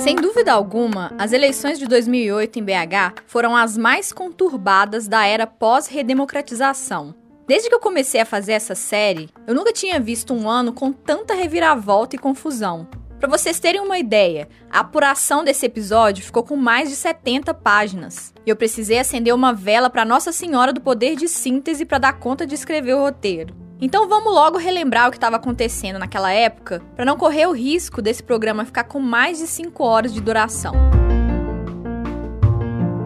Sem dúvida alguma, as eleições de 2008 em BH foram as mais conturbadas da era pós-redemocratização. Desde que eu comecei a fazer essa série, eu nunca tinha visto um ano com tanta reviravolta e confusão. Para vocês terem uma ideia, a apuração desse episódio ficou com mais de 70 páginas. E eu precisei acender uma vela para Nossa Senhora do Poder de Síntese para dar conta de escrever o roteiro. Então vamos logo relembrar o que estava acontecendo naquela época, para não correr o risco desse programa ficar com mais de 5 horas de duração.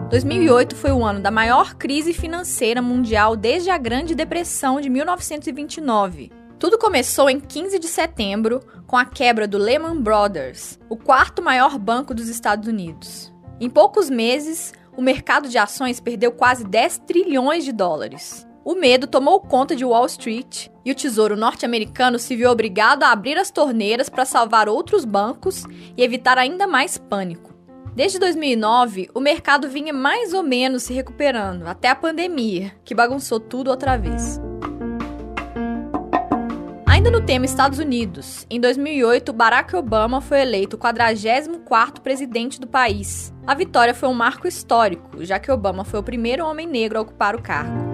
2008 foi o ano da maior crise financeira mundial desde a Grande Depressão de 1929. Tudo começou em 15 de setembro com a quebra do Lehman Brothers, o quarto maior banco dos Estados Unidos. Em poucos meses, o mercado de ações perdeu quase 10 trilhões de dólares. O medo tomou conta de Wall Street e o Tesouro norte-americano se viu obrigado a abrir as torneiras para salvar outros bancos e evitar ainda mais pânico. Desde 2009, o mercado vinha mais ou menos se recuperando, até a pandemia, que bagunçou tudo outra vez. Ainda no tema Estados Unidos, em 2008, Barack Obama foi eleito o 44º presidente do país. A vitória foi um marco histórico, já que Obama foi o primeiro homem negro a ocupar o cargo.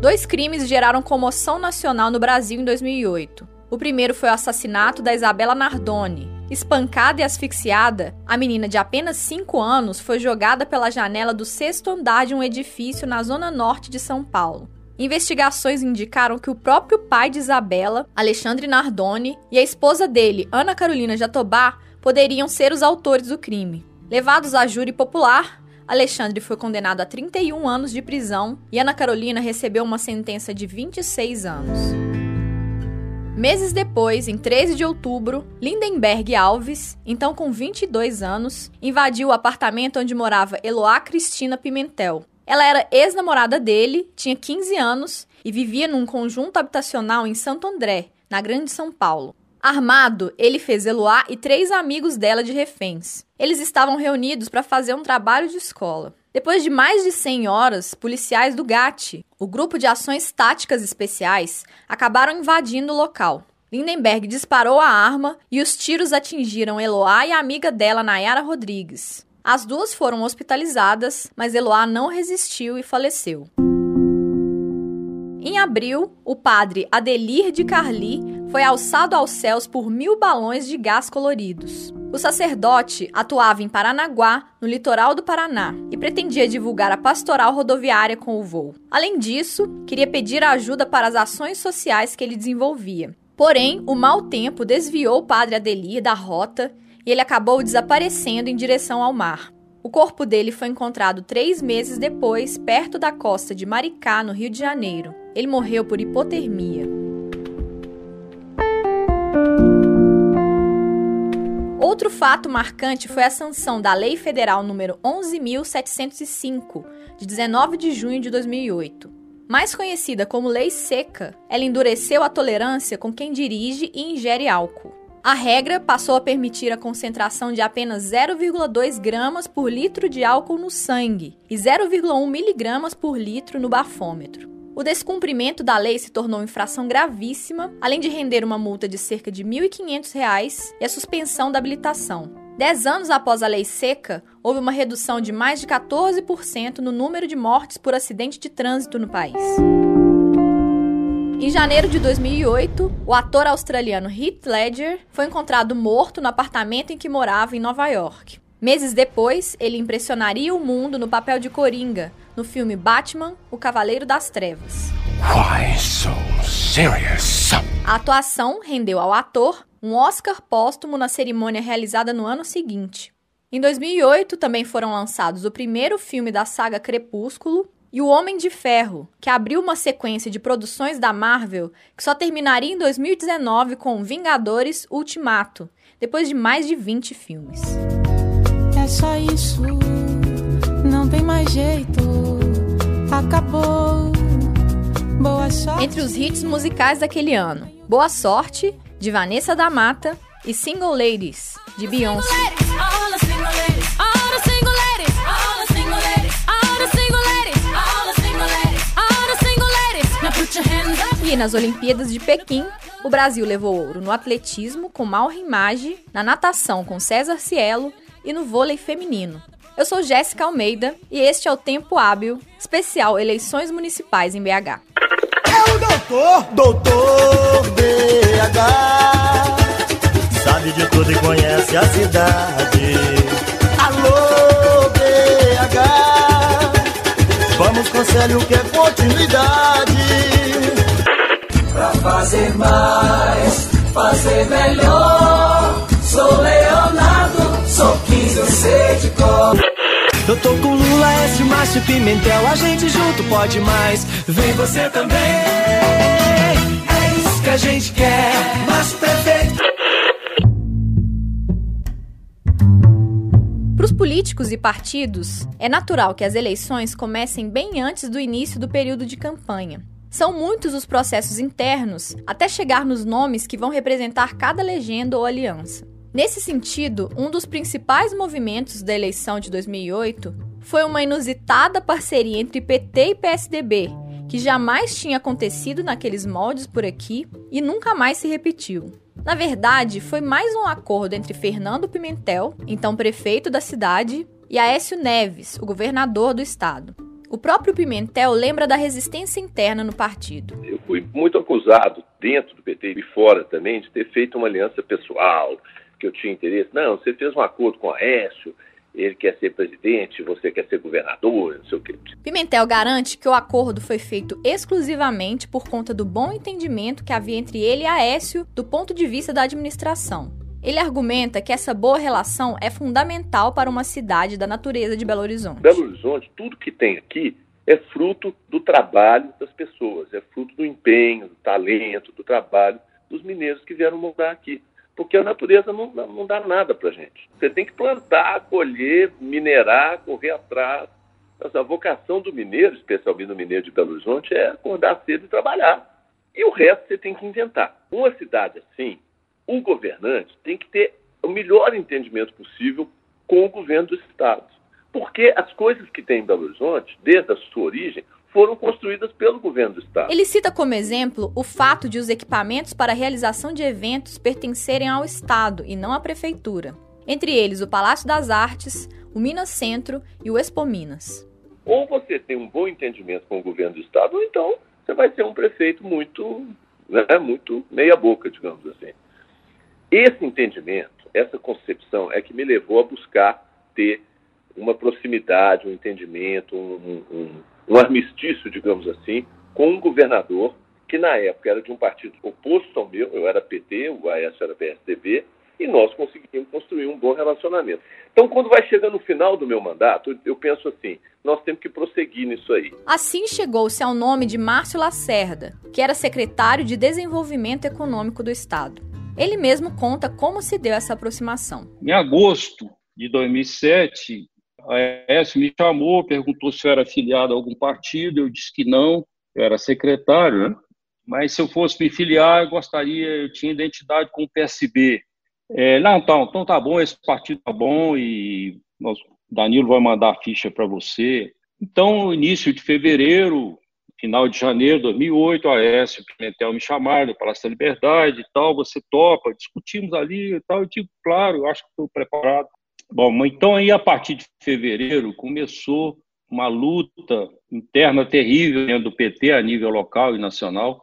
Dois crimes geraram comoção nacional no Brasil em 2008. O primeiro foi o assassinato da Isabela Nardoni. Espancada e asfixiada, a menina de apenas 5 anos foi jogada pela janela do 6º andar de um edifício na zona norte de São Paulo. Investigações indicaram que o próprio pai de Isabela, Alexandre Nardoni, e a esposa dele, Ana Carolina Jatobá, poderiam ser os autores do crime. Levados a júri popular, Alexandre foi condenado a 31 anos de prisão e Ana Carolina recebeu uma sentença de 26 anos. Meses depois, em 13 de outubro, Lindenberg Alves, então com 22 anos, invadiu o apartamento onde morava Eloá Cristina Pimentel. Ela era ex-namorada dele, tinha 15 anos e vivia num conjunto habitacional em Santo André, na Grande São Paulo. Armado, ele fez Eloá e 3 amigos dela de reféns. Eles estavam reunidos para fazer um trabalho de escola. Depois de mais de 100 horas, policiais do GAT, o Grupo de Ações Táticas Especiais, acabaram invadindo o local. Lindenberg disparou a arma e os tiros atingiram Eloá e a amiga dela, Nayara Rodrigues. As duas foram hospitalizadas, mas Eloá não resistiu e faleceu. Em abril, o padre Adelir de Carli foi alçado aos céus por 1000 balões de gás coloridos. O sacerdote atuava em Paranaguá, no litoral do Paraná, e pretendia divulgar a pastoral rodoviária com o voo. Além disso, queria pedir ajuda para as ações sociais que ele desenvolvia. Porém, o mau tempo desviou o padre Adelir da rota e ele acabou desaparecendo em direção ao mar. O corpo dele foi encontrado 3 meses depois, perto da costa de Maricá, no Rio de Janeiro. Ele morreu por hipotermia. Outro fato marcante foi a sanção da Lei Federal nº 11.705, de 19 de junho de 2008. Mais conhecida como Lei Seca, ela endureceu a tolerância com quem dirige e ingere álcool. A regra passou a permitir a concentração de apenas 0,2 gramas por litro de álcool no sangue e 0,1 miligramas por litro no bafômetro. O descumprimento da lei se tornou infração gravíssima, além de render uma multa de cerca de R$ 1.500 e a suspensão da habilitação. 10 anos após a Lei Seca, houve uma redução de mais de 14% no número de mortes por acidente de trânsito no país. Em janeiro de 2008, o ator australiano Heath Ledger foi encontrado morto no apartamento em que morava em Nova York. Meses depois, ele impressionaria o mundo no papel de Coringa, no filme Batman, O Cavaleiro das Trevas. Why so serious? A atuação rendeu ao ator um Oscar póstumo na cerimônia realizada no ano seguinte. Em 2008, também foram lançados o primeiro filme da saga Crepúsculo, e O Homem de Ferro, que abriu uma sequência de produções da Marvel que só terminaria em 2019 com Vingadores Ultimato, depois de mais de 20 filmes. É só isso, não tem mais jeito, acabou, boa sorte. Entre os hits musicais daquele ano, Boa Sorte, de Vanessa da Mata, e Single Ladies, de Beyoncé. E nas Olimpíadas de Pequim, o Brasil levou ouro no atletismo com Maureen Maggi, na natação com César Cielo e no vôlei feminino. Eu sou Jéssica Almeida e este é o Tempo Hábil, especial Eleições Municipais em BH. É o doutor BH, sabe de tudo e conhece a cidade. Alô BH, vamos conselho que é continuidade. Pra fazer mais, fazer melhor, sou Leonardo, sou 15, eu sei de cor. Eu tô com Lula, Aécio, Márcio, Pimentel, a gente junto pode mais. Vem você também, é isso que a gente quer, Márcio Prefeito. Pros políticos e partidos, é natural que as eleições comecem bem antes do início do período de campanha. São muitos os processos internos até chegar nos nomes que vão representar cada legenda ou aliança. Nesse sentido, um dos principais movimentos da eleição de 2008 foi uma inusitada parceria entre PT e PSDB, que jamais tinha acontecido naqueles moldes por aqui e nunca mais se repetiu. Na verdade, foi mais um acordo entre Fernando Pimentel, então prefeito da cidade, e Aécio Neves, o governador do estado. O próprio Pimentel lembra da resistência interna no partido. Eu fui muito acusado, dentro do PT e fora também, de ter feito uma aliança pessoal, que eu tinha interesse. Não, você fez um acordo com o Aécio, ele quer ser presidente, você quer ser governador, não sei o quê. Pimentel garante que o acordo foi feito exclusivamente por conta do bom entendimento que havia entre ele e Aécio do ponto de vista da administração. Ele argumenta que essa boa relação é fundamental para uma cidade da natureza de Belo Horizonte. Belo Horizonte, tudo que tem aqui é fruto do trabalho das pessoas, é fruto do empenho, do talento, do trabalho dos mineiros que vieram morar aqui. Porque a natureza não dá nada para a gente. Você tem que plantar, colher, minerar, correr atrás. Mas a vocação do mineiro, especialmente do mineiro de Belo Horizonte, é acordar cedo e trabalhar. E o resto você tem que inventar. Uma cidade assim, o governante tem que ter o melhor entendimento possível com o governo do Estado. Porque as coisas que tem em Belo Horizonte, desde a sua origem, foram construídas pelo governo do Estado. Ele cita como exemplo o fato de os equipamentos para a realização de eventos pertencerem ao Estado e não à Prefeitura. Entre eles, o Palácio das Artes, o Minas Centro e o Expo Minas. Ou você tem um bom entendimento com o governo do Estado, ou então você vai ser um prefeito muito meia-boca, digamos assim. Esse entendimento, essa concepção é que me levou a buscar ter uma proximidade, um entendimento, um armistício, digamos assim, com um governador que na época era de um partido oposto ao meu, eu era PT, o Aécio era PSDB, e nós conseguimos construir um bom relacionamento. Então, quando vai chegando o final do meu mandato, eu penso assim, nós temos que prosseguir nisso aí. Assim chegou-se ao nome de Márcio Lacerda, que era secretário de Desenvolvimento Econômico do Estado. Ele mesmo conta como se deu essa aproximação. Em agosto de 2007, a Aécio me chamou, perguntou se eu era filiado a algum partido, eu disse que não, eu era secretário, né? Mas se eu fosse me filiar, eu tinha identidade com o PSB. Então tá bom, esse partido tá bom e Danilo vai mandar a ficha para você. Então, no início de fevereiro, final de janeiro de 2008, a Aécio Pimentel me chamaram do Palácio da Liberdade e tal, você topa, discutimos ali e tal, eu digo, claro, eu acho que estou preparado. Bom, então aí a partir de fevereiro começou uma luta interna terrível dentro do PT a nível local e nacional,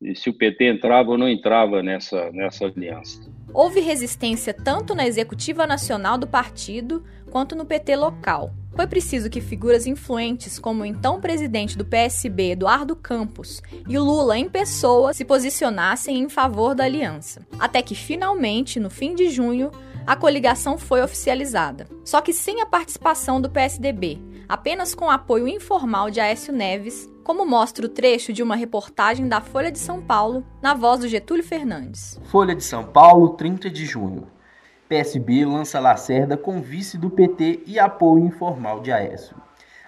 e se o PT entrava ou não entrava nessa aliança. Houve resistência tanto na executiva nacional do partido quanto no PT local. Foi preciso que figuras influentes como o então presidente do PSB, Eduardo Campos, e Lula em pessoa se posicionassem em favor da aliança. Até que finalmente, no fim de junho, a coligação foi oficializada. Só que sem a participação do PSDB, apenas com o apoio informal de Aécio Neves, como mostra o trecho de uma reportagem da Folha de São Paulo, na voz do Getúlio Fernandes. Folha de São Paulo, 30 de junho. PSB lança Lacerda com vice do PT e apoio informal de Aécio.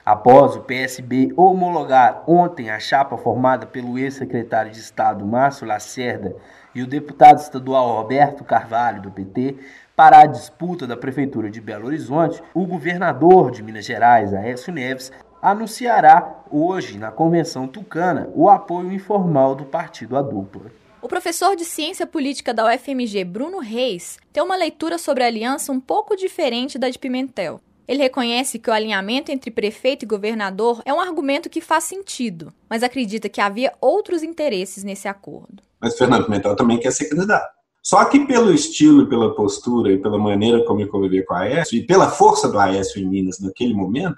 Após o PSB homologar ontem a chapa formada pelo ex-secretário de Estado Márcio Lacerda e o deputado estadual Roberto Carvalho, do PT, para a disputa da Prefeitura de Belo Horizonte, o governador de Minas Gerais, Aécio Neves, anunciará hoje, na Convenção Tucana, o apoio informal do partido à dupla. O professor de Ciência Política da UFMG, Bruno Reis, tem uma leitura sobre a aliança um pouco diferente da de Pimentel. Ele reconhece que o alinhamento entre prefeito e governador é um argumento que faz sentido, mas acredita que havia outros interesses nesse acordo. Mas Fernando Pimentel também quer ser candidato. Só que pelo estilo, pela postura e pela maneira como ele convivia com o Aécio e pela força do Aécio em Minas naquele momento,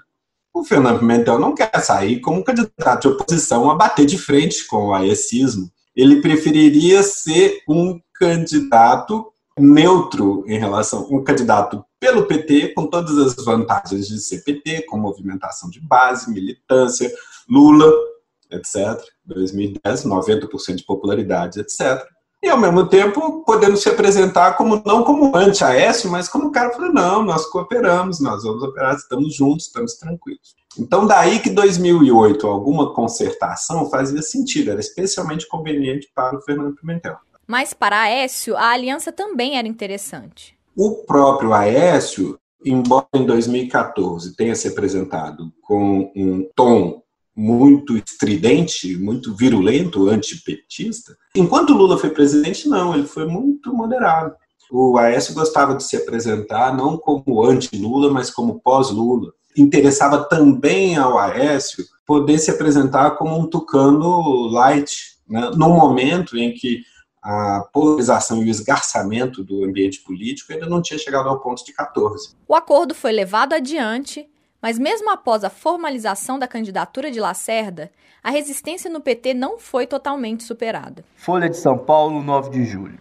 o Fernando Pimentel não quer sair como candidato de oposição a bater de frente com o aécismo. Ele preferiria ser um candidato neutro em relação, um candidato pelo PT, com todas as vantagens de ser PT, com movimentação de base, militância, Lula, etc. 2010, 90% de popularidade, etc. E, ao mesmo tempo, podendo se apresentar como não como anti-Aécio, mas como o cara falou, não, nós cooperamos, nós vamos operar, estamos juntos, estamos tranquilos. Então, daí que 2008, alguma concertação fazia sentido, era especialmente conveniente para o Fernando Pimentel. Mas, para Aécio, a aliança também era interessante. O próprio Aécio, embora em 2014 tenha se apresentado com um tom muito estridente, muito virulento, antipetista, enquanto Lula foi presidente, não, ele foi muito moderado. O Aécio gostava de se apresentar não como anti-Lula, mas como pós-Lula. Interessava também ao Aécio poder se apresentar como um tucano light, né? Num momento em que a polarização e o esgarçamento do ambiente político ainda não tinha chegado ao ponto de 14. O acordo foi levado adiante, mas mesmo após a formalização da candidatura de Lacerda, a resistência no PT não foi totalmente superada. Folha de São Paulo, 9 de julho.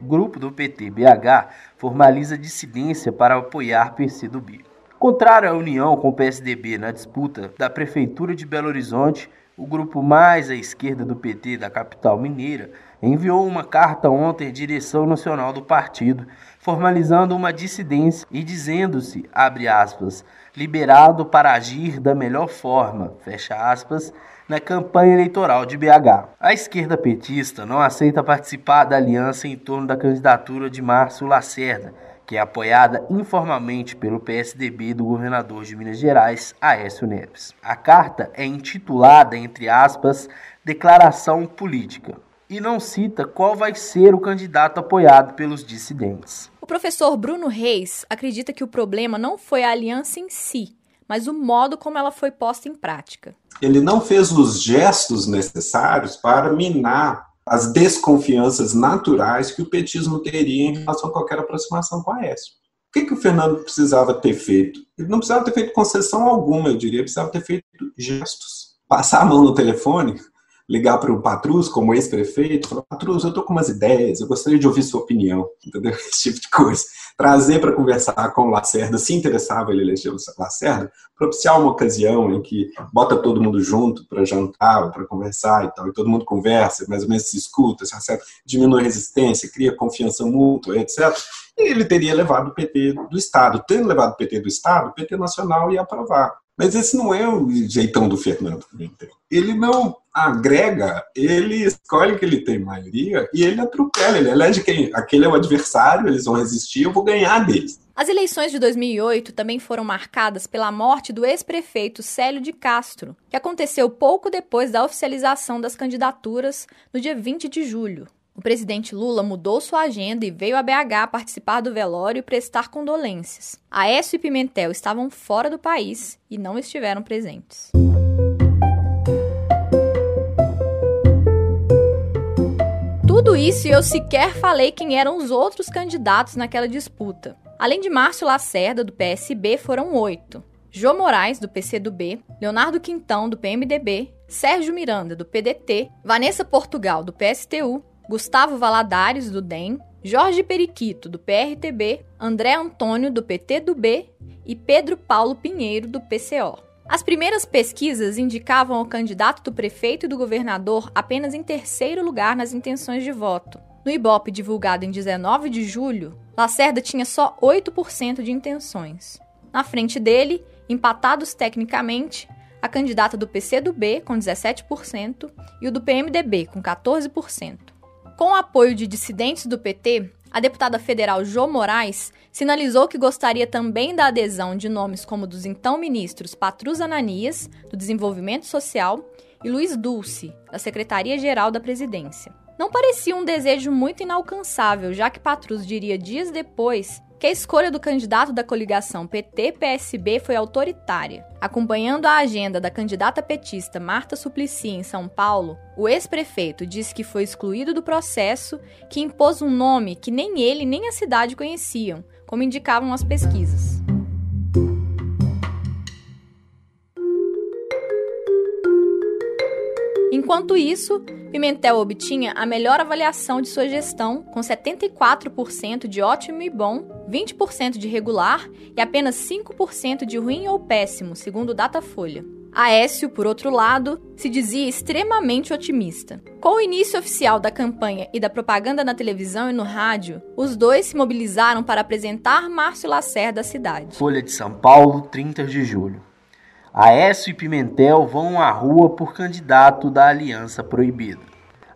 O grupo do PT BH formaliza dissidência para apoiar PCdoB. Contrário à união com o PSDB na disputa da Prefeitura de Belo Horizonte, o grupo mais à esquerda do PT da capital mineira enviou uma carta ontem à direção nacional do partido, formalizando uma dissidência e dizendo-se, abre aspas, liberado para agir da melhor forma, fecha aspas, na campanha eleitoral de BH. A esquerda petista não aceita participar da aliança em torno da candidatura de Márcio Lacerda, que é apoiada informalmente pelo PSDB do governador de Minas Gerais, Aécio Neves. A carta é intitulada, entre aspas, Declaração Política, e não cita qual vai ser o candidato apoiado pelos dissidentes. O professor Bruno Reis acredita que o problema não foi a aliança em si, mas o modo como ela foi posta em prática. Ele não fez os gestos necessários para minar as desconfianças naturais que o petismo teria em relação a qualquer aproximação com a Aécio. O que o Fernando precisava ter feito? Ele não precisava ter feito concessão alguma, eu diria, precisava ter feito gestos. Passar a mão no telefone, ligar para o Patrus, como ex-prefeito, falar, Patrus, eu estou com umas ideias, eu gostaria de ouvir sua opinião, entendeu? Esse tipo de coisa. Trazer para conversar com o Lacerda, se interessava ele eleger o Lacerda, propiciar uma ocasião em que bota todo mundo junto para jantar, para conversar e tal, e todo mundo conversa, mais ou menos se escuta, se acerta, diminui a resistência, cria confiança mútua, etc. E ele teria levado o PT do Estado. Tendo levado o PT do Estado, o PT Nacional ia aprovar. Mas esse não é o jeitão do Fernando Pimentel. Ele não agrega, ele escolhe que ele tem maioria e ele atropela, ele elege quem? Aquele é o adversário, eles vão resistir, eu vou ganhar deles. As eleições de 2008 também foram marcadas pela morte do ex-prefeito Célio de Castro, que aconteceu pouco depois da oficialização das candidaturas, no dia 20 de julho. O presidente Lula mudou sua agenda e veio a BH participar do velório e prestar condolências. Aécio e Pimentel estavam fora do país e não estiveram presentes. Tudo isso e eu sequer falei quem eram os outros candidatos naquela disputa. Além de Márcio Lacerda, do PSB, foram 8. Jô Moraes, do PCdoB, Leonardo Quintão, do PMDB, Sérgio Miranda, do PDT, Vanessa Portugal, do PSTU, Gustavo Valadares, do DEM, Jorge Periquito, do PRTB, André Antônio, do PTdoB e Pedro Paulo Pinheiro, do PCO. As primeiras pesquisas indicavam o candidato do prefeito e do governador apenas em terceiro lugar nas intenções de voto. No Ibope, divulgado em 19 de julho, Lacerda tinha só 8% de intenções. Na frente dele, empatados tecnicamente, a candidata do PCdoB, com 17%, e o do PMDB, com 14%. Com o apoio de dissidentes do PT, a deputada federal Jô Moraes sinalizou que gostaria também da adesão de nomes como dos então ministros Patrus Ananias, do Desenvolvimento Social, e Luiz Dulce, da Secretaria-Geral da Presidência. Não parecia um desejo muito inalcançável, já que Patrus diria dias depois que a escolha do candidato da coligação PT-PSB foi autoritária. Acompanhando a agenda da candidata petista Marta Suplicy em São Paulo, o ex-prefeito disse que foi excluído do processo que impôs um nome que nem ele nem a cidade conheciam, como indicavam as pesquisas. Enquanto isso, Pimentel obtinha a melhor avaliação de sua gestão, com 74% de ótimo e bom, 20% de regular e apenas 5% de ruim ou péssimo, segundo o Datafolha. Aécio, por outro lado, se dizia extremamente otimista. Com o início oficial da campanha e da propaganda na televisão e no rádio, os dois se mobilizaram para apresentar Márcio Lacerda à cidade. Folha de São Paulo, 30 de julho. Aécio e Pimentel vão à rua por candidato da Aliança Proibida.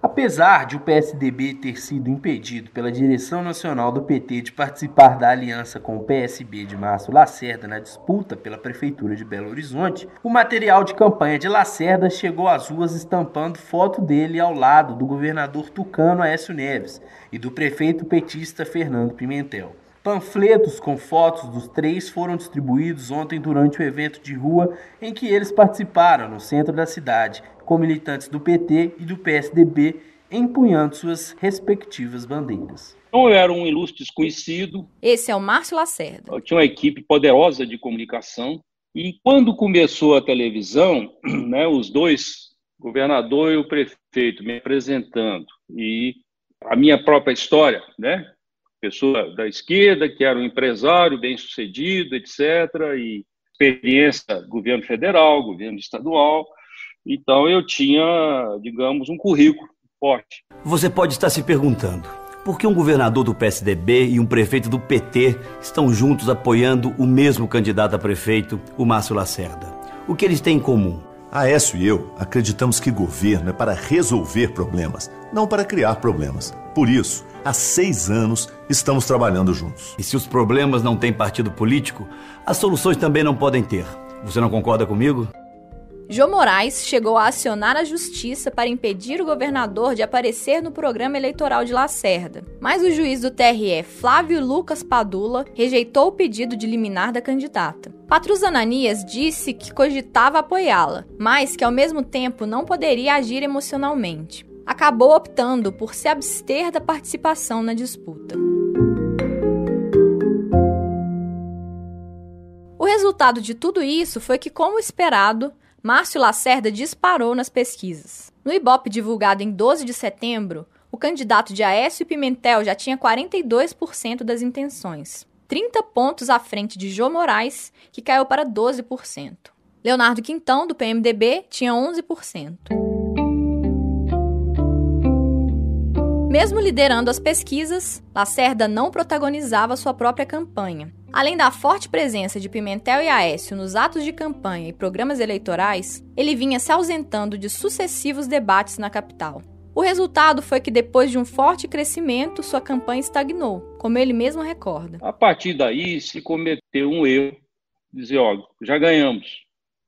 Apesar de o PSDB ter sido impedido pela direção nacional do PT de participar da aliança com o PSB de Márcio Lacerda na disputa pela Prefeitura de Belo Horizonte, o material de campanha de Lacerda chegou às ruas estampando foto dele ao lado do governador tucano Aécio Neves e do prefeito petista Fernando Pimentel. Panfletos com fotos dos três foram distribuídos ontem durante o evento de rua em que eles participaram no centro da cidade, com militantes do PT e do PSDB empunhando suas respectivas bandeiras. Então eu era um ilustre desconhecido. Esse é o Márcio Lacerda. Eu tinha uma equipe poderosa de comunicação e quando começou a televisão, os dois, o governador e o prefeito, me apresentando e a minha própria história, pessoa da esquerda, que era um empresário bem-sucedido, etc., e experiência governo federal, governo estadual. Então, eu tinha, um currículo forte. Você pode estar se perguntando, por que um governador do PSDB e um prefeito do PT estão juntos apoiando o mesmo candidato a prefeito, o Márcio Lacerda? O que eles têm em comum? Aécio e eu acreditamos que governo é para resolver problemas, não para criar problemas. Por isso, há 6 anos estamos trabalhando juntos. E se os problemas não têm partido político, as soluções também não podem ter. Você não concorda comigo? Jô Moraes chegou a acionar a justiça para impedir o governador de aparecer no programa eleitoral de Lacerda, mas o juiz do TRE, Flávio Lucas Padula, rejeitou o pedido de liminar da candidata. Patrus Ananias disse que cogitava apoiá-la, mas que ao mesmo tempo não poderia agir emocionalmente. Acabou optando por se abster da participação na disputa. O resultado de tudo isso foi que, como esperado, Márcio Lacerda disparou nas pesquisas. No Ibope divulgado em 12 de setembro, o candidato de Aécio Pimentel já tinha 42% das intenções, 30 pontos à frente de Jô Moraes, que caiu para 12%. Leonardo Quintão, do PMDB, tinha 11%. Mesmo liderando as pesquisas, Lacerda não protagonizava sua própria campanha. Além da forte presença de Pimentel e Aécio nos atos de campanha e programas eleitorais, ele vinha se ausentando de sucessivos debates na capital. O resultado foi que, depois de um forte crescimento, sua campanha estagnou, como ele mesmo recorda. A partir daí, se cometeu um erro, dizer, ó, já ganhamos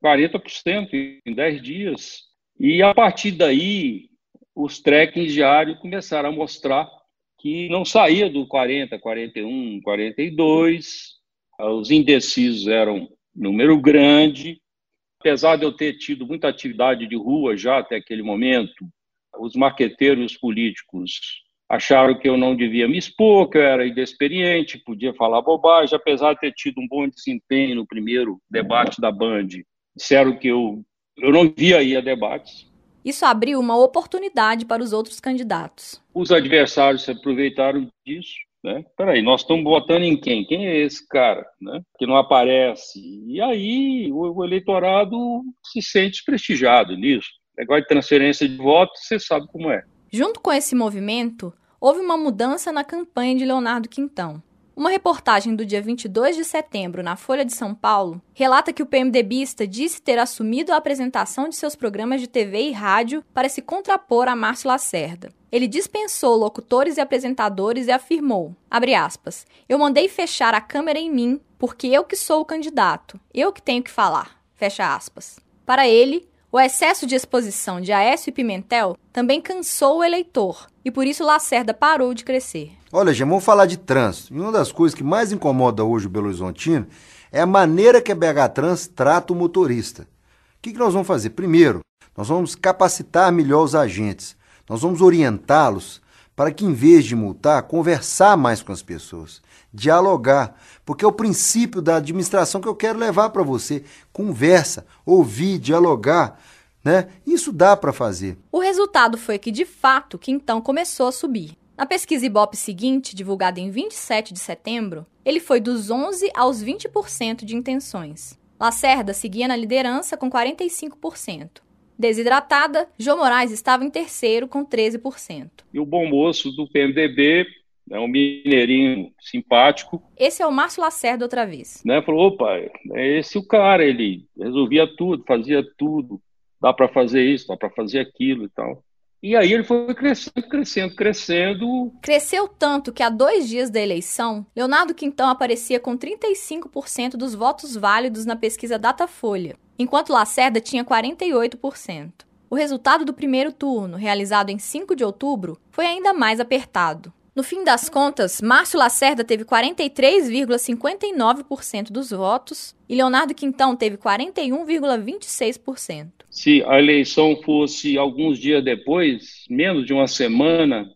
40% em 10 dias. E, a partir daí, os trackings diários começaram a mostrar que não saía do 40, 41, 42, os indecisos eram número grande. Apesar de eu ter tido muita atividade de rua já até aquele momento, os marqueteiros políticos acharam que eu não devia me expor, que eu era inexperiente, podia falar bobagem. Apesar de ter tido um bom desempenho no primeiro debate da Band, disseram que eu não via ir a debates. Isso abriu uma oportunidade para os outros candidatos. Os adversários se aproveitaram disso. Peraí, nós estamos votando em quem? Quem é esse cara, que não aparece? E aí o eleitorado se sente desprestigiado nisso. Negócio de transferência de voto, você sabe como é. Junto com esse movimento, houve uma mudança na campanha de Leonardo Quintão. Uma reportagem do dia 22 de setembro na Folha de São Paulo relata que o PMDBista disse ter assumido a apresentação de seus programas de TV e rádio para se contrapor a Márcio Lacerda. Ele dispensou locutores e apresentadores e afirmou, abre aspas, "Eu mandei fechar a câmera em mim porque eu que sou o candidato, eu que tenho que falar", fecha aspas. Para ele, o excesso de exposição de Aécio e Pimentel também cansou o eleitor e por isso Lacerda parou de crescer. Olha, gente, vamos falar de trânsito. E uma das coisas que mais incomoda hoje o Belo Horizontino é a maneira que a BH Trans trata o motorista. O que nós vamos fazer? Primeiro, nós vamos capacitar melhor os agentes. Nós vamos orientá-los para que, em vez de multar, conversar mais com as pessoas, dialogar, porque é o princípio da administração que eu quero levar para você. Conversa, ouvir, dialogar, né? Isso dá para fazer. O resultado foi que, de fato, Quintão começou a subir. Na pesquisa Ibope seguinte, divulgada em 27 de setembro, ele foi dos 11% aos 20% de intenções. Lacerda seguia na liderança com 45%. Desidratada, Jô Moraes estava em terceiro com 13%. E o bom moço do PMDB, é um mineirinho simpático. Esse é o Márcio Lacerda outra vez. Né, falou, opa, é esse o cara, ele resolvia tudo, fazia tudo, dá para fazer isso, dá para fazer aquilo e tal. E aí ele foi crescendo. Cresceu tanto que há 2 dias da eleição, Leonardo Quintão aparecia com 35% dos votos válidos na pesquisa Datafolha, enquanto Lacerda tinha 48%. O resultado do primeiro turno, realizado em 5 de outubro, foi ainda mais apertado. No fim das contas, Márcio Lacerda teve 43,59% dos votos e Leonardo Quintão teve 41,26%. Se a eleição fosse alguns dias depois, menos de uma semana,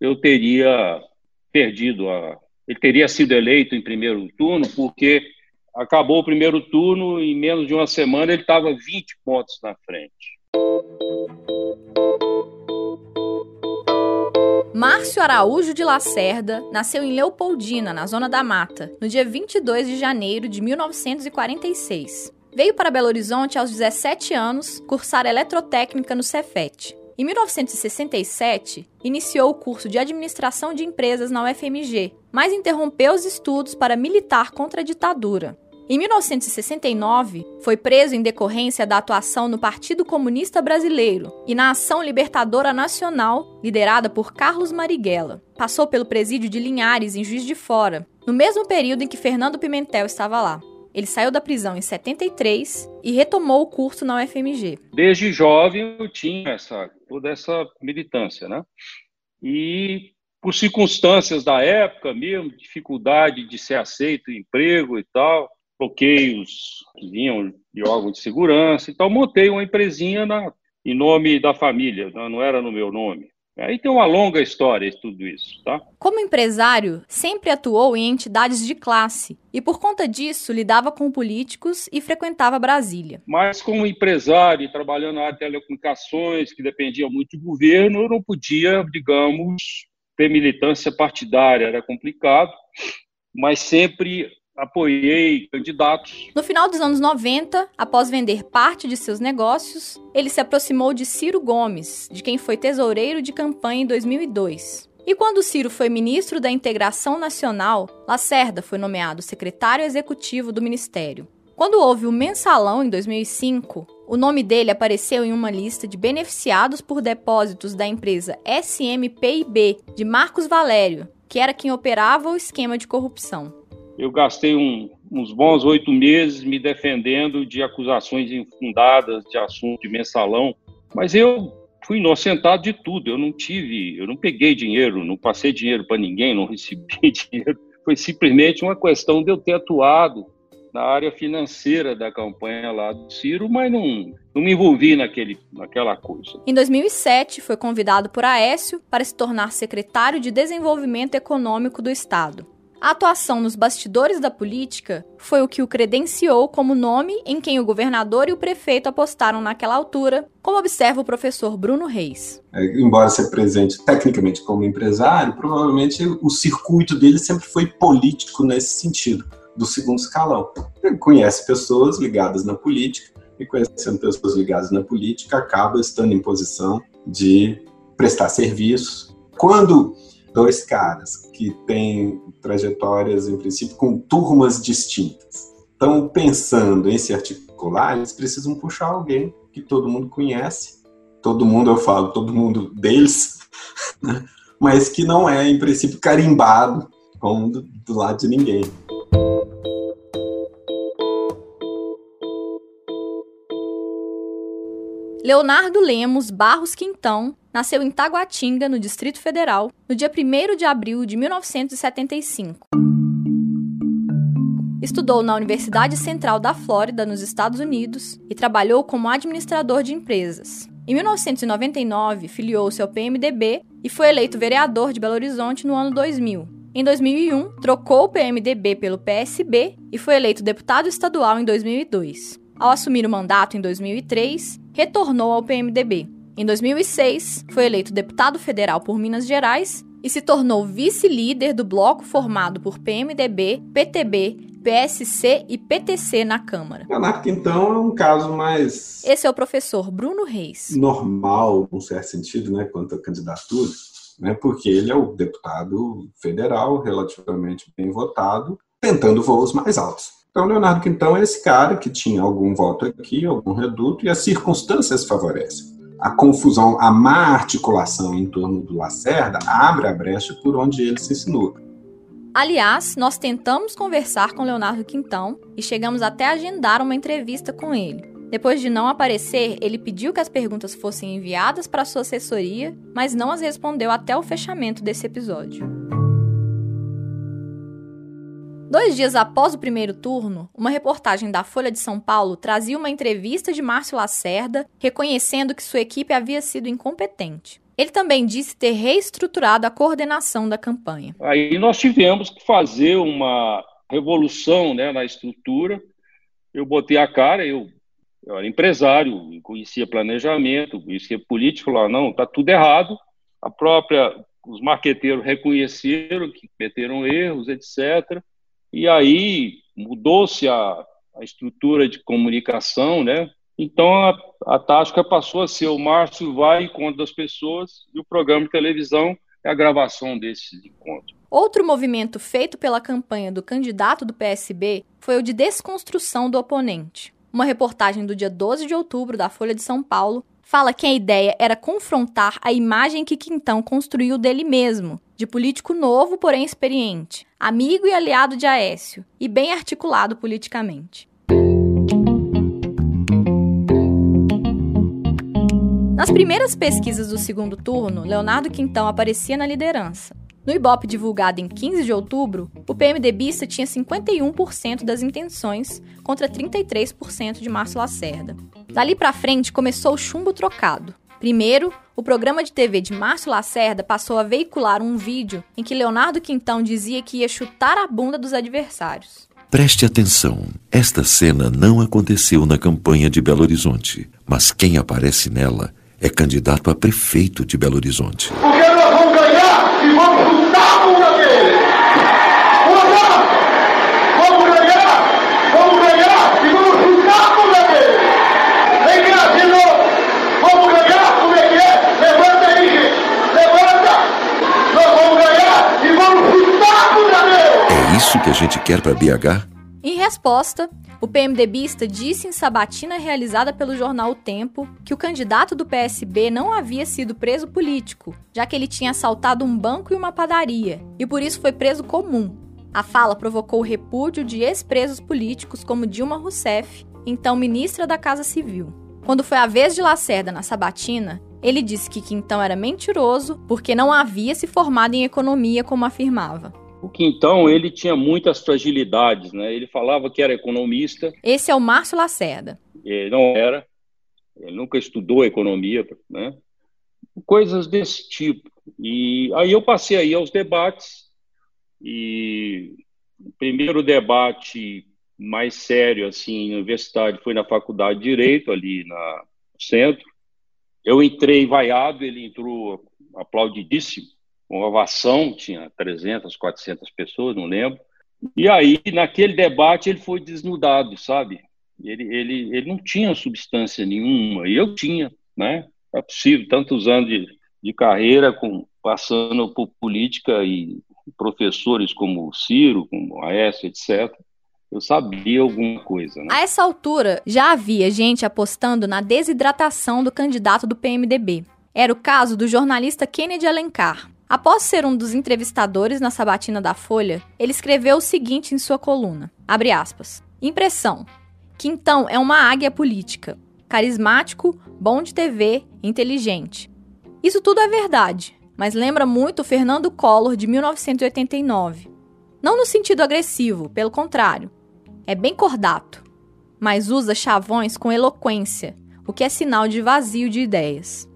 eu teria perdido. Ele teria sido eleito em primeiro turno, porque acabou o primeiro turno e em menos de uma semana ele estava 20 pontos na frente. Márcio Araújo de Lacerda nasceu em Leopoldina, na Zona da Mata, no dia 22 de janeiro de 1946. Veio para Belo Horizonte aos 17 anos cursar eletrotécnica no Cefet. Em 1967, iniciou o curso de administração de empresas na UFMG, mas interrompeu os estudos para militar contra a ditadura. Em 1969, foi preso em decorrência da atuação no Partido Comunista Brasileiro e na Ação Libertadora Nacional, liderada por Carlos Marighella. Passou pelo presídio de Linhares, em Juiz de Fora, no mesmo período em que Fernando Pimentel estava lá. Ele saiu da prisão em 73 e retomou o curso na UFMG. Desde jovem eu tinha toda essa militância, né? E por circunstâncias da época mesmo, dificuldade de ser aceito em emprego e tal, bloqueios que vinham de órgãos de segurança e tal, montei uma empresinha em nome da família, não era no meu nome. Aí tem uma longa história de tudo isso, tá? Como empresário, sempre atuou em entidades de classe e, por conta disso, lidava com políticos e frequentava Brasília. Mas como empresário, trabalhando na área de telecomunicações, que dependia muito do governo, eu não podia, digamos, ter militância partidária, era complicado, mas sempre apoiei candidatos. No final dos anos 90, após vender parte de seus negócios, ele se aproximou de Ciro Gomes, de quem foi tesoureiro de campanha em 2002. E quando Ciro foi ministro da Integração Nacional, Lacerda foi nomeado secretário executivo do ministério. Quando houve o Mensalão, em 2005, o nome dele apareceu em uma lista de beneficiados por depósitos da empresa SMPIB, de Marcos Valério, que era quem operava o esquema de corrupção. Eu gastei uns bons 8 meses me defendendo de acusações infundadas de assunto de mensalão, mas eu fui inocentado de tudo. Eu não peguei dinheiro, não passei dinheiro para ninguém, não recebi dinheiro. Foi simplesmente uma questão de eu ter atuado na área financeira da campanha lá do Ciro, mas não me envolvi naquela coisa. Em 2007, foi convidado por Aécio para se tornar secretário de Desenvolvimento Econômico do Estado. A atuação nos bastidores da política foi o que o credenciou como nome em quem o governador e o prefeito apostaram naquela altura, como observa o professor Bruno Reis. Embora ser presente tecnicamente como empresário, provavelmente o circuito dele sempre foi político nesse sentido, do segundo escalão. Ele conhece pessoas ligadas na política e, conhecendo pessoas ligadas na política, acaba estando em posição de prestar serviços. Quando dois caras que têm trajetórias, em princípio, com turmas distintas. Estão pensando em se articular, eles precisam puxar alguém que todo mundo conhece. Todo mundo, eu falo, todo mundo deles, né? Mas que não é, em princípio, carimbado como do lado de ninguém. Leonardo Lemos Barros Quintão nasceu em Taguatinga, no Distrito Federal, no dia 1º de abril de 1975. Estudou na Universidade Central da Flórida, nos Estados Unidos, e trabalhou como administrador de empresas. Em 1999, filiou-se ao PMDB e foi eleito vereador de Belo Horizonte no ano 2000. Em 2001, trocou o PMDB pelo PSB e foi eleito deputado estadual em 2002. Ao assumir o mandato em 2003, retornou ao PMDB. Em 2006, foi eleito deputado federal por Minas Gerais e se tornou vice-líder do bloco formado por PMDB, PTB, PSC e PTC na Câmara. Leonardo Quintão é um caso mais... Esse é o professor Bruno Reis. Normal, num certo sentido, né, quanto à candidatura, né, porque ele é o deputado federal relativamente bem votado, tentando voos mais altos. Então, Leonardo Quintão é esse cara que tinha algum voto aqui, algum reduto, e as circunstâncias favorecem. A confusão, a má articulação em torno do Lacerda abre a brecha por onde ele se insinua. Aliás, nós tentamos conversar com Leonardo Quintão e chegamos até a agendar uma entrevista com ele. Depois de não aparecer, ele pediu que as perguntas fossem enviadas para sua assessoria, mas não as respondeu até o fechamento desse episódio. 2 dias após o primeiro turno, uma reportagem da Folha de São Paulo trazia uma entrevista de Márcio Lacerda reconhecendo que sua equipe havia sido incompetente. Ele também disse ter reestruturado a coordenação da campanha. Aí nós tivemos que fazer uma revolução, né, na estrutura. Eu botei a cara, eu era empresário, conhecia planejamento, conhecia político, lá não, está tudo errado. Os marqueteiros reconheceram que cometeram erros, etc., e aí mudou-se a estrutura de comunicação, né? Então a tática passou a ser o Márcio vai e conta as pessoas e o programa de televisão é a gravação desses encontros. Outro movimento feito pela campanha do candidato do PSB foi o de desconstrução do oponente. Uma reportagem do dia 12 de outubro da Folha de São Paulo fala que a ideia era confrontar a imagem que Quintão construiu dele mesmo, de político novo, porém experiente, amigo e aliado de Aécio, e bem articulado politicamente. Nas primeiras pesquisas do segundo turno, Leonardo Quintão aparecia na liderança. No Ibope divulgado em 15 de outubro, o PMDBista tinha 51% das intenções contra 33% de Márcio Lacerda. Dali pra frente começou o chumbo trocado. Primeiro, o programa de TV de Márcio Lacerda passou a veicular um vídeo em que Leonardo Quintão dizia que ia chutar a bunda dos adversários. Preste atenção, esta cena não aconteceu na campanha de Belo Horizonte, mas quem aparece nela é candidato a prefeito de Belo Horizonte. Porque nós vamos ganhar e vamos chutar a bunda dele! Vamos ganhar! Vamos ganhar e vamos chutar a bunda dele! Vem que nós vamos ganhar, como é que é? Levanta aí, gente! Levanta! Nós vamos ganhar e vamos chutar a bunda dele! É isso que a gente quer para BH? Em resposta, o PMDBista disse em sabatina realizada pelo jornal O Tempo que o candidato do PSB não havia sido preso político, já que ele tinha assaltado um banco e uma padaria, e por isso foi preso comum. A fala provocou o repúdio de ex-presos políticos como Dilma Rousseff, então ministra da Casa Civil. Quando foi a vez de Lacerda na sabatina, ele disse que Quintão era mentiroso porque não havia se formado em economia como afirmava. O Quintão, ele tinha muitas fragilidades, né? Ele falava que era economista. Esse é o Márcio Lacerda. Ele não era. Ele nunca estudou economia, né? Coisas desse tipo. E aí eu passei aí aos debates. E o primeiro debate mais sério, assim, na universidade, foi na Faculdade de Direito, ali no centro. Eu entrei vaiado, ele entrou aplaudidíssimo. Uma ovação, tinha 300, 400 pessoas, não lembro. E aí, naquele debate, ele foi desnudado, sabe? Ele não tinha substância nenhuma, e eu tinha, né? É possível, tantos anos de carreira, com passando por política e professores como Ciro, como Aécio, etc., eu sabia alguma coisa, né? A essa altura, já havia gente apostando na desidratação do candidato do PMDB. Era o caso do jornalista Kennedy Alencar. Após ser um dos entrevistadores na sabatina da Folha, ele escreveu o seguinte em sua coluna, abre aspas, impressão, Quintão é uma águia política, carismático, bom de TV, inteligente. Isso tudo é verdade, mas lembra muito o Fernando Collor de 1989. Não no sentido agressivo, pelo contrário. É bem cordato, mas usa chavões com eloquência, o que é sinal de vazio de ideias.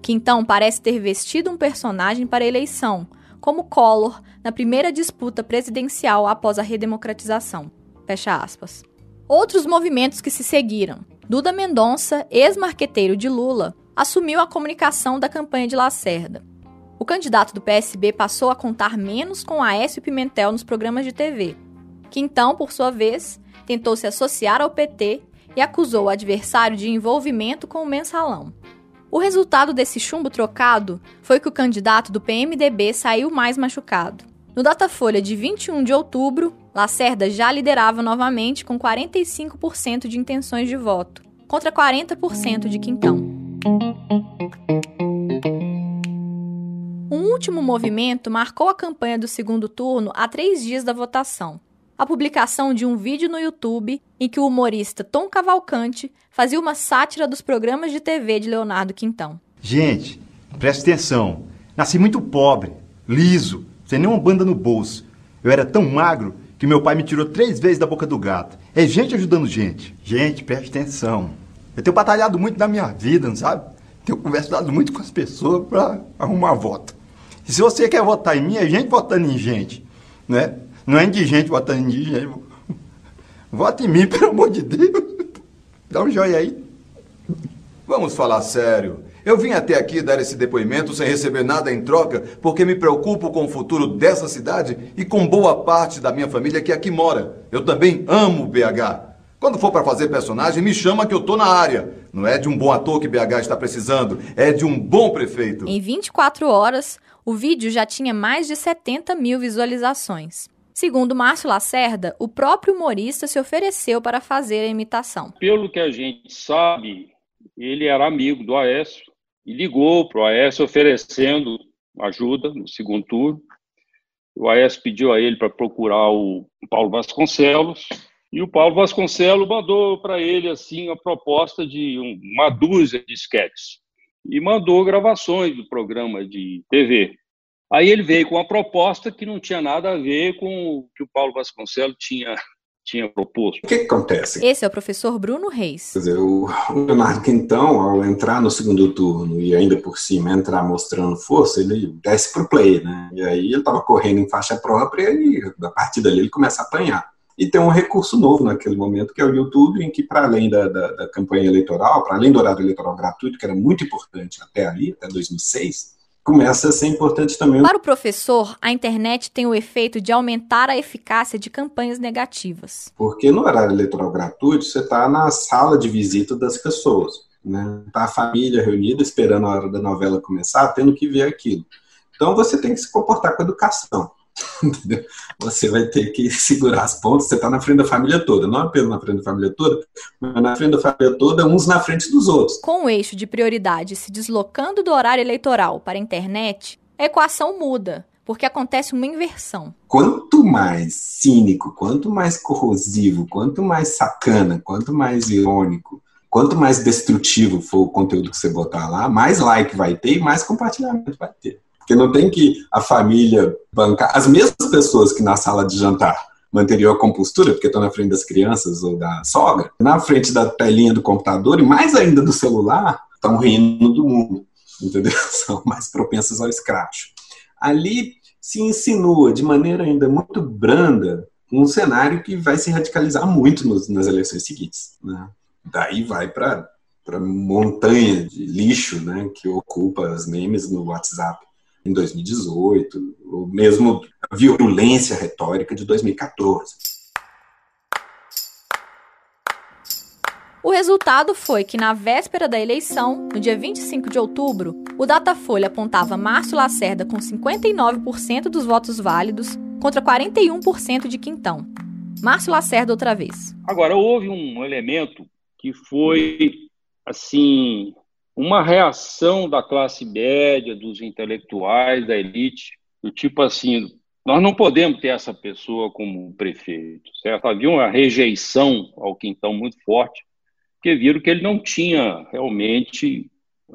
Quintão parece ter vestido um personagem para a eleição, como Collor na primeira disputa presidencial após a redemocratização. Fecha aspas. Outros movimentos que se seguiram. Duda Mendonça, ex-marqueteiro de Lula, assumiu a comunicação da campanha de Lacerda. O candidato do PSB passou a contar menos com Aécio Pimentel nos programas de TV. Quintão, por sua vez, tentou se associar ao PT e acusou o adversário de envolvimento com o mensalão. O resultado desse chumbo trocado foi que o candidato do PMDB saiu mais machucado. No Datafolha de 21 de outubro, Lacerda já liderava novamente com 45% de intenções de voto, contra 40% de Quintão. Um último movimento marcou a campanha do segundo turno há 3 dias da votação. A publicação de um vídeo no YouTube em que o humorista Tom Cavalcante fazia uma sátira dos programas de TV de Leonardo Quintão. Gente, presta atenção. Nasci muito pobre, liso, sem nenhuma banda no bolso. Eu era tão magro que meu pai me tirou 3 vezes da boca do gato. É gente ajudando gente. Gente, presta atenção. Eu tenho batalhado muito na minha vida, não sabe? Tenho conversado muito com as pessoas para arrumar voto. E se você quer votar em mim, é gente votando em gente, né? Não é indigente votando indigente. Vota em mim, pelo amor de Deus. Dá um joinha aí. Vamos falar sério. Eu vim até aqui dar esse depoimento sem receber nada em troca, porque me preocupo com o futuro dessa cidade e com boa parte da minha família que aqui mora. Eu também amo BH. Quando for para fazer personagem, me chama que eu tô na área. Não é de um bom ator que BH está precisando, é de um bom prefeito. Em 24 horas, o vídeo já tinha mais de 70 mil visualizações. Segundo Márcio Lacerda, o próprio humorista se ofereceu para fazer a imitação. Pelo que a gente sabe, ele era amigo do Aécio e ligou para o Aécio oferecendo ajuda no segundo turno. O Aécio pediu a ele para procurar o Paulo Vasconcelos e o Paulo Vasconcelos mandou para ele assim, a proposta de uma dúzia de esquetes e mandou gravações do programa de TV. Aí ele veio com uma proposta que não tinha nada a ver com o que o Paulo Vasconcelos tinha proposto. O que acontece? Esse é o professor Bruno Reis. Quer dizer, o Leonardo Quintão, ao entrar no segundo turno e ainda por cima entrar mostrando força, ele desce pro play, né? E aí ele estava correndo em faixa própria e a partir dali ele começa a apanhar. E tem um recurso novo naquele momento, que é o YouTube, em que, para além da campanha eleitoral, para além do horário eleitoral gratuito, que era muito importante até ali, até 2006, começa a ser importante também. Para o professor, a internet tem o efeito de aumentar a eficácia de campanhas negativas. Porque no horário eleitoral gratuito, você está na sala de visita das pessoas, né? Está a família reunida, esperando a hora da novela começar, tendo que ver aquilo. Então você tem que se comportar com educação. Entendeu? Você vai ter que segurar as pontas, você está na frente da família toda, não apenas na frente da família toda, mas na frente da família toda, uns na frente dos outros. Com o eixo de prioridade se deslocando do horário eleitoral para a internet, a equação muda, porque acontece uma inversão. Quanto mais cínico, quanto mais corrosivo, quanto mais sacana, quanto mais irônico, quanto mais destrutivo for o conteúdo que você botar lá, mais like vai ter e mais compartilhamento vai ter. Porque não tem que a família bancar, as mesmas pessoas que na sala de jantar manteriam a compostura, porque estão na frente das crianças ou da sogra, na frente da telinha do computador e mais ainda do celular, estão rindo do mundo, entendeu? São mais propensas ao escracho. Ali se insinua de maneira ainda muito branda um cenário que vai se radicalizar muito nas eleições seguintes, né? Daí vai para montanha de lixo, né, que ocupa as memes no WhatsApp em 2018, ou mesmo a violência retórica de 2014. O resultado foi que, na véspera da eleição, no dia 25 de outubro, o Datafolha apontava Márcio Lacerda com 59% dos votos válidos contra 41% de Quintão. Márcio Lacerda outra vez. Agora, houve um elemento que foi, assim, uma reação da classe média, dos intelectuais, da elite, do tipo assim, nós não podemos ter essa pessoa como prefeito, certo? Havia uma rejeição ao Quintão muito forte, porque viram que ele não tinha realmente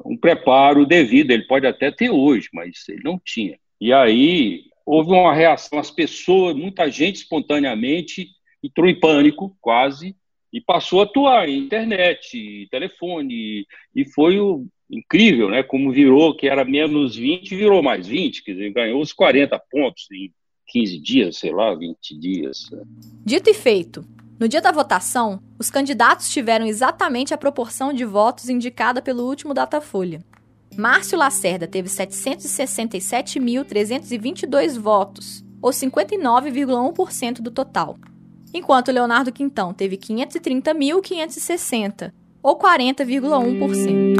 um preparo devido, ele pode até ter hoje, mas ele não tinha. E aí houve uma reação, as pessoas, muita gente espontaneamente entrou em pânico quase e passou a atuar em internet, telefone, e foi incrível, né? Como virou, que era menos 20, virou mais 20, quer dizer, ganhou os 40 pontos em 15 dias, sei lá, 20 dias. Dito e feito. No dia da votação, os candidatos tiveram exatamente a proporção de votos indicada pelo último Datafolha. Márcio Lacerda teve 767.322 votos, ou 59,1% do total, enquanto Leonardo Quintão teve 530.560, ou 40,1%.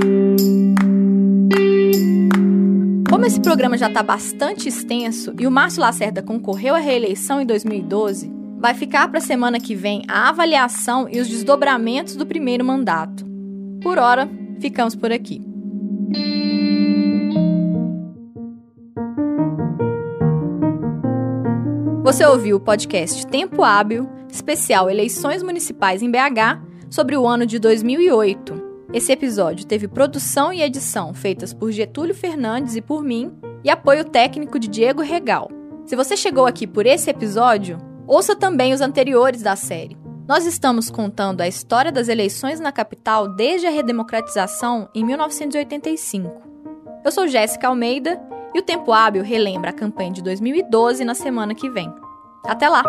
Como esse programa já está bastante extenso e o Márcio Lacerda concorreu à reeleição em 2012, vai ficar para a semana que vem a avaliação e os desdobramentos do primeiro mandato. Por hora, ficamos por aqui. Você ouviu o podcast Tempo Hábil, especial Eleições Municipais em BH, sobre o ano de 2008. Esse episódio teve produção e edição feitas por Getúlio Fernandes e por mim, e apoio técnico de Diego Regal. Se você chegou aqui por esse episódio, ouça também os anteriores da série. Nós estamos contando a história das eleições na capital desde a redemocratização em 1985. Eu sou Jéssica Almeida e o Tempo Hábil relembra a campanha de 2012 na semana que vem. Até lá!